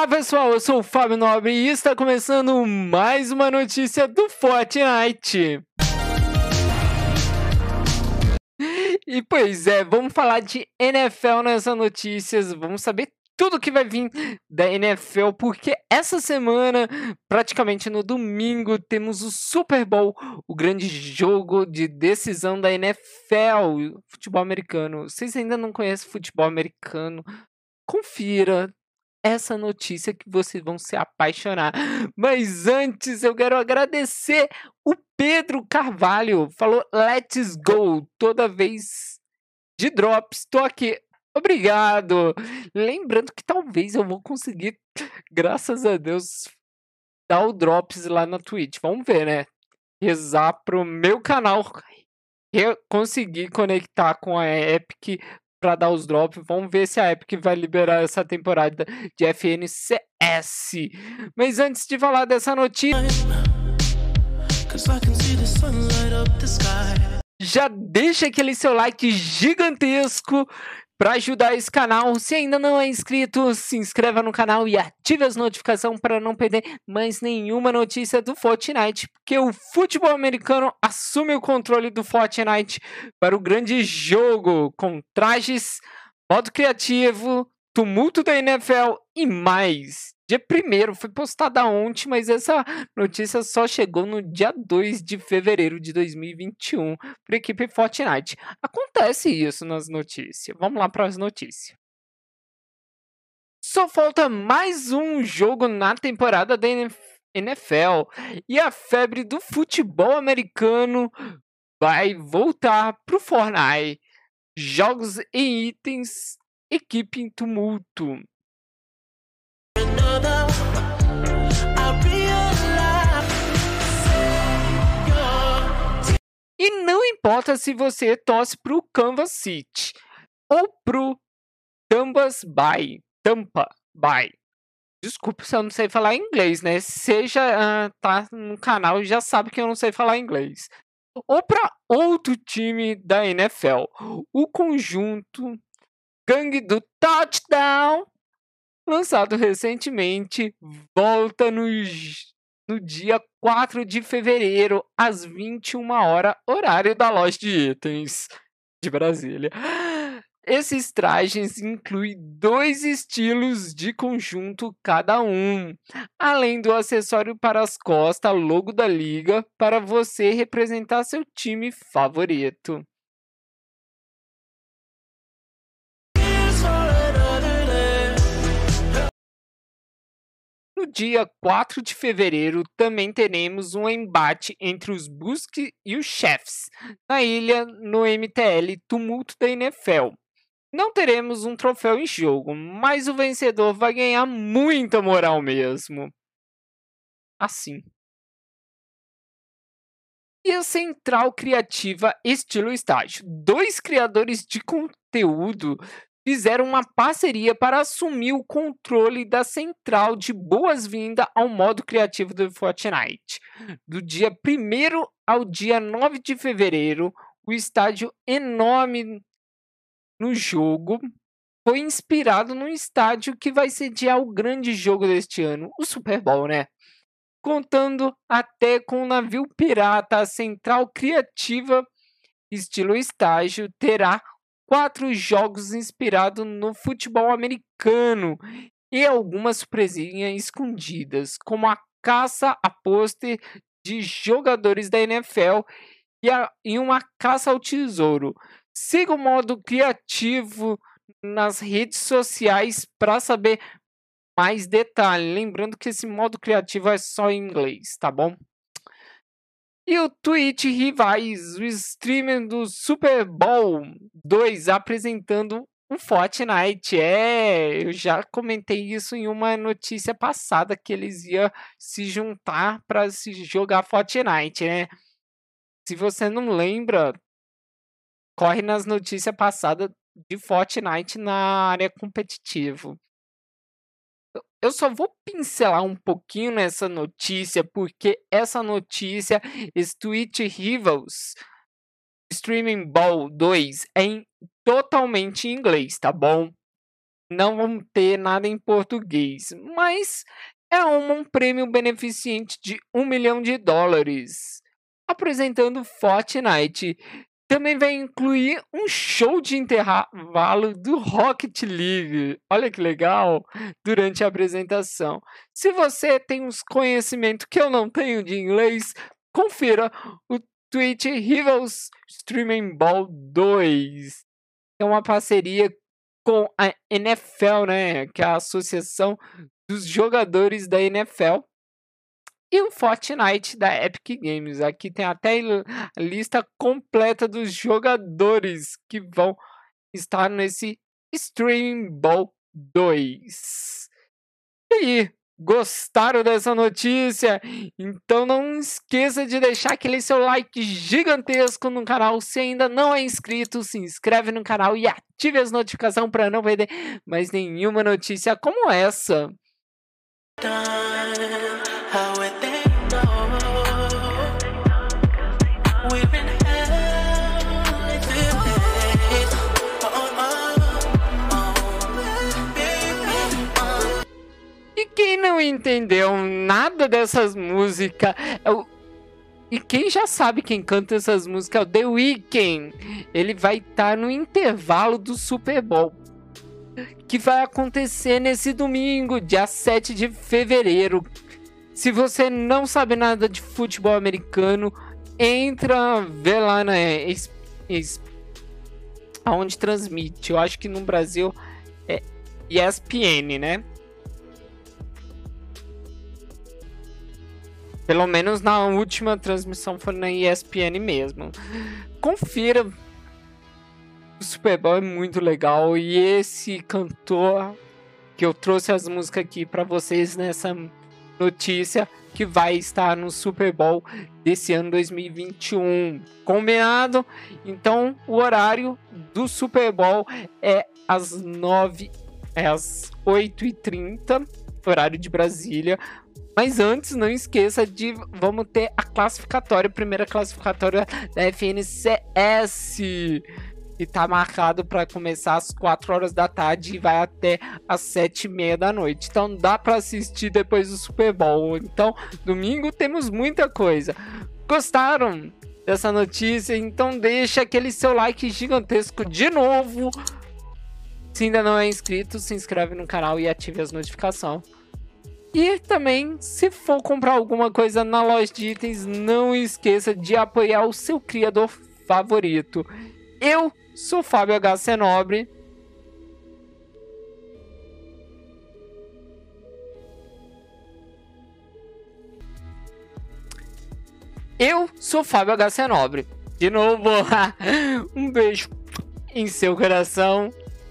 Olá pessoal, eu sou o Fábio Nobre e está começando mais uma notícia do Fortnite. E pois é, vamos falar de NFL nessas notícias, vamos saber tudo que vai vir da NFL, porque essa semana, praticamente no domingo, temos o Super Bowl, o grande jogo de decisão da NFL, futebol americano. Vocês ainda não conhecem futebol americano? Confira essa notícia que vocês vão se apaixonar. Mas antes, eu quero agradecer o Pedro Carvalho. Falou, let's go, toda vez de drops. Tô aqui. Obrigado. Lembrando que talvez eu vou conseguir, graças a Deus, dar o drops lá na Twitch. Vamos ver, né? Rezar pro meu canal conseguir conectar com a Epic para dar os drops. Vamos ver se a Epic vai liberar essa temporada de FNCS. Mas antes de falar dessa notícia, já deixa aquele seu like gigantesco para ajudar esse canal. Se ainda não é inscrito, se inscreva no canal e ative as notificações para não perder mais nenhuma notícia do Fortnite, porque o futebol americano assume o controle do Fortnite para o grande jogo, com trajes, modo criativo, tumulto da NFL e mais. Dia 1º, foi postada ontem, mas essa notícia só chegou no dia 2 de fevereiro de 2021 para a equipe Fortnite. Acontece isso nas notícias. Vamos lá para as notícias. Só falta mais um jogo na temporada da NFL e a febre do futebol americano vai voltar para o Fortnite. Jogos e itens, equipe em tumulto. E não importa se você torce para o Canvas City ou para o Tampa Bay. Desculpa se eu não sei falar inglês, né? Você já tá no canal e já sabe que eu não sei falar inglês. Ou para outro time da NFL. O conjunto Gangue do Touchdown, lançado recentemente, volta no dia 4 de fevereiro, às 21h, horário da loja de itens de Brasília. Esses trajes incluem 2 estilos de conjunto cada um, além do acessório para as costas, logo da liga, para você representar seu time favorito. No dia 4 de fevereiro, também teremos um embate entre os Busk e os Chefs, na ilha, no MTL, tumulto da NFL. Não teremos um troféu em jogo, mas o vencedor vai ganhar muita moral mesmo. Assim. E a Central Criativa Estilo Estágio. 2 criadores de conteúdo fizeram uma parceria para assumir o controle da central de boas-vindas ao modo criativo do Fortnite. Do dia 1º ao dia 9 de fevereiro, o estádio enorme no jogo foi inspirado num estádio que vai sediar o grande jogo deste ano, o Super Bowl, né? Contando até com o navio pirata, a Central Criativa Estilo Estágio terá 4 jogos inspirados no futebol americano e algumas surpresinhas escondidas, como a caça a pôster de jogadores da NFL e uma caça ao tesouro. Siga o modo criativo nas redes sociais para saber mais detalhes. Lembrando que esse modo criativo é só em inglês, tá bom? E o Twitch Rivals, o streamer do Super Bowl 2, apresentando um Fortnite. É, eu já comentei isso em uma notícia passada, que eles iam se juntar para se jogar Fortnite, né? Se você não lembra, corre nas notícias passadas de Fortnite na área competitiva. Eu só vou pincelar um pouquinho nessa notícia, porque essa notícia, esse Twitch Rivals, Streaming Bowl 2, é totalmente em inglês, tá bom? não vão ter nada em português, mas é um prêmio beneficente de US$1 milhão, apresentando Fortnite. Também vai incluir um show de intervalo do Rocket League. Olha que legal! Durante a apresentação. Se você tem uns conhecimentos que eu não tenho de inglês, confira o Twitch Rivals Streaming Bowl 2. É uma parceria com a NFL, né? Que é a Associação dos Jogadores da NFL. E o Fortnite da Epic Games. Aqui tem até a lista completa dos jogadores que vão estar nesse Streaming Bowl 2. E aí, gostaram dessa notícia? Então não esqueça de deixar aquele seu like gigantesco no canal. Se ainda não é inscrito, se inscreve no canal e ative as notificações para não perder mais nenhuma notícia como essa. Quem não entendeu nada dessas músicas é o... e quem já sabe quem canta essas músicas é o The Weeknd. Ele vai estar no intervalo do Super Bowl, que vai acontecer nesse domingo, dia 7 de fevereiro. Se você não sabe nada de futebol americano, entra, vê lá na... aonde transmite. Eu acho que no Brasil é ESPN, né? Pelo menos na última transmissão foi na ESPN mesmo. Confira. O Super Bowl é muito legal. E esse cantor que eu trouxe as músicas aqui para vocês nessa notícia, que vai estar no Super Bowl desse ano 2021. Combinado? Então o horário do Super Bowl é às 8h30, horário de Brasília. Mas antes, não esqueça de... vamos ter a classificatória, a primeira classificatória da FNCS. E tá marcado para começar às 4 horas da tarde e vai até às 7h30 da noite. Então dá para assistir depois do Super Bowl. Então, domingo temos muita coisa. Gostaram dessa notícia? Então deixa aquele seu like gigantesco de novo. Se ainda não é inscrito, se inscreve no canal e ative as notificações. E também, se for comprar alguma coisa na loja de itens, não esqueça de apoiar o seu criador favorito. Eu sou Fábio H.C. Nobre. De novo, um beijo em seu coração.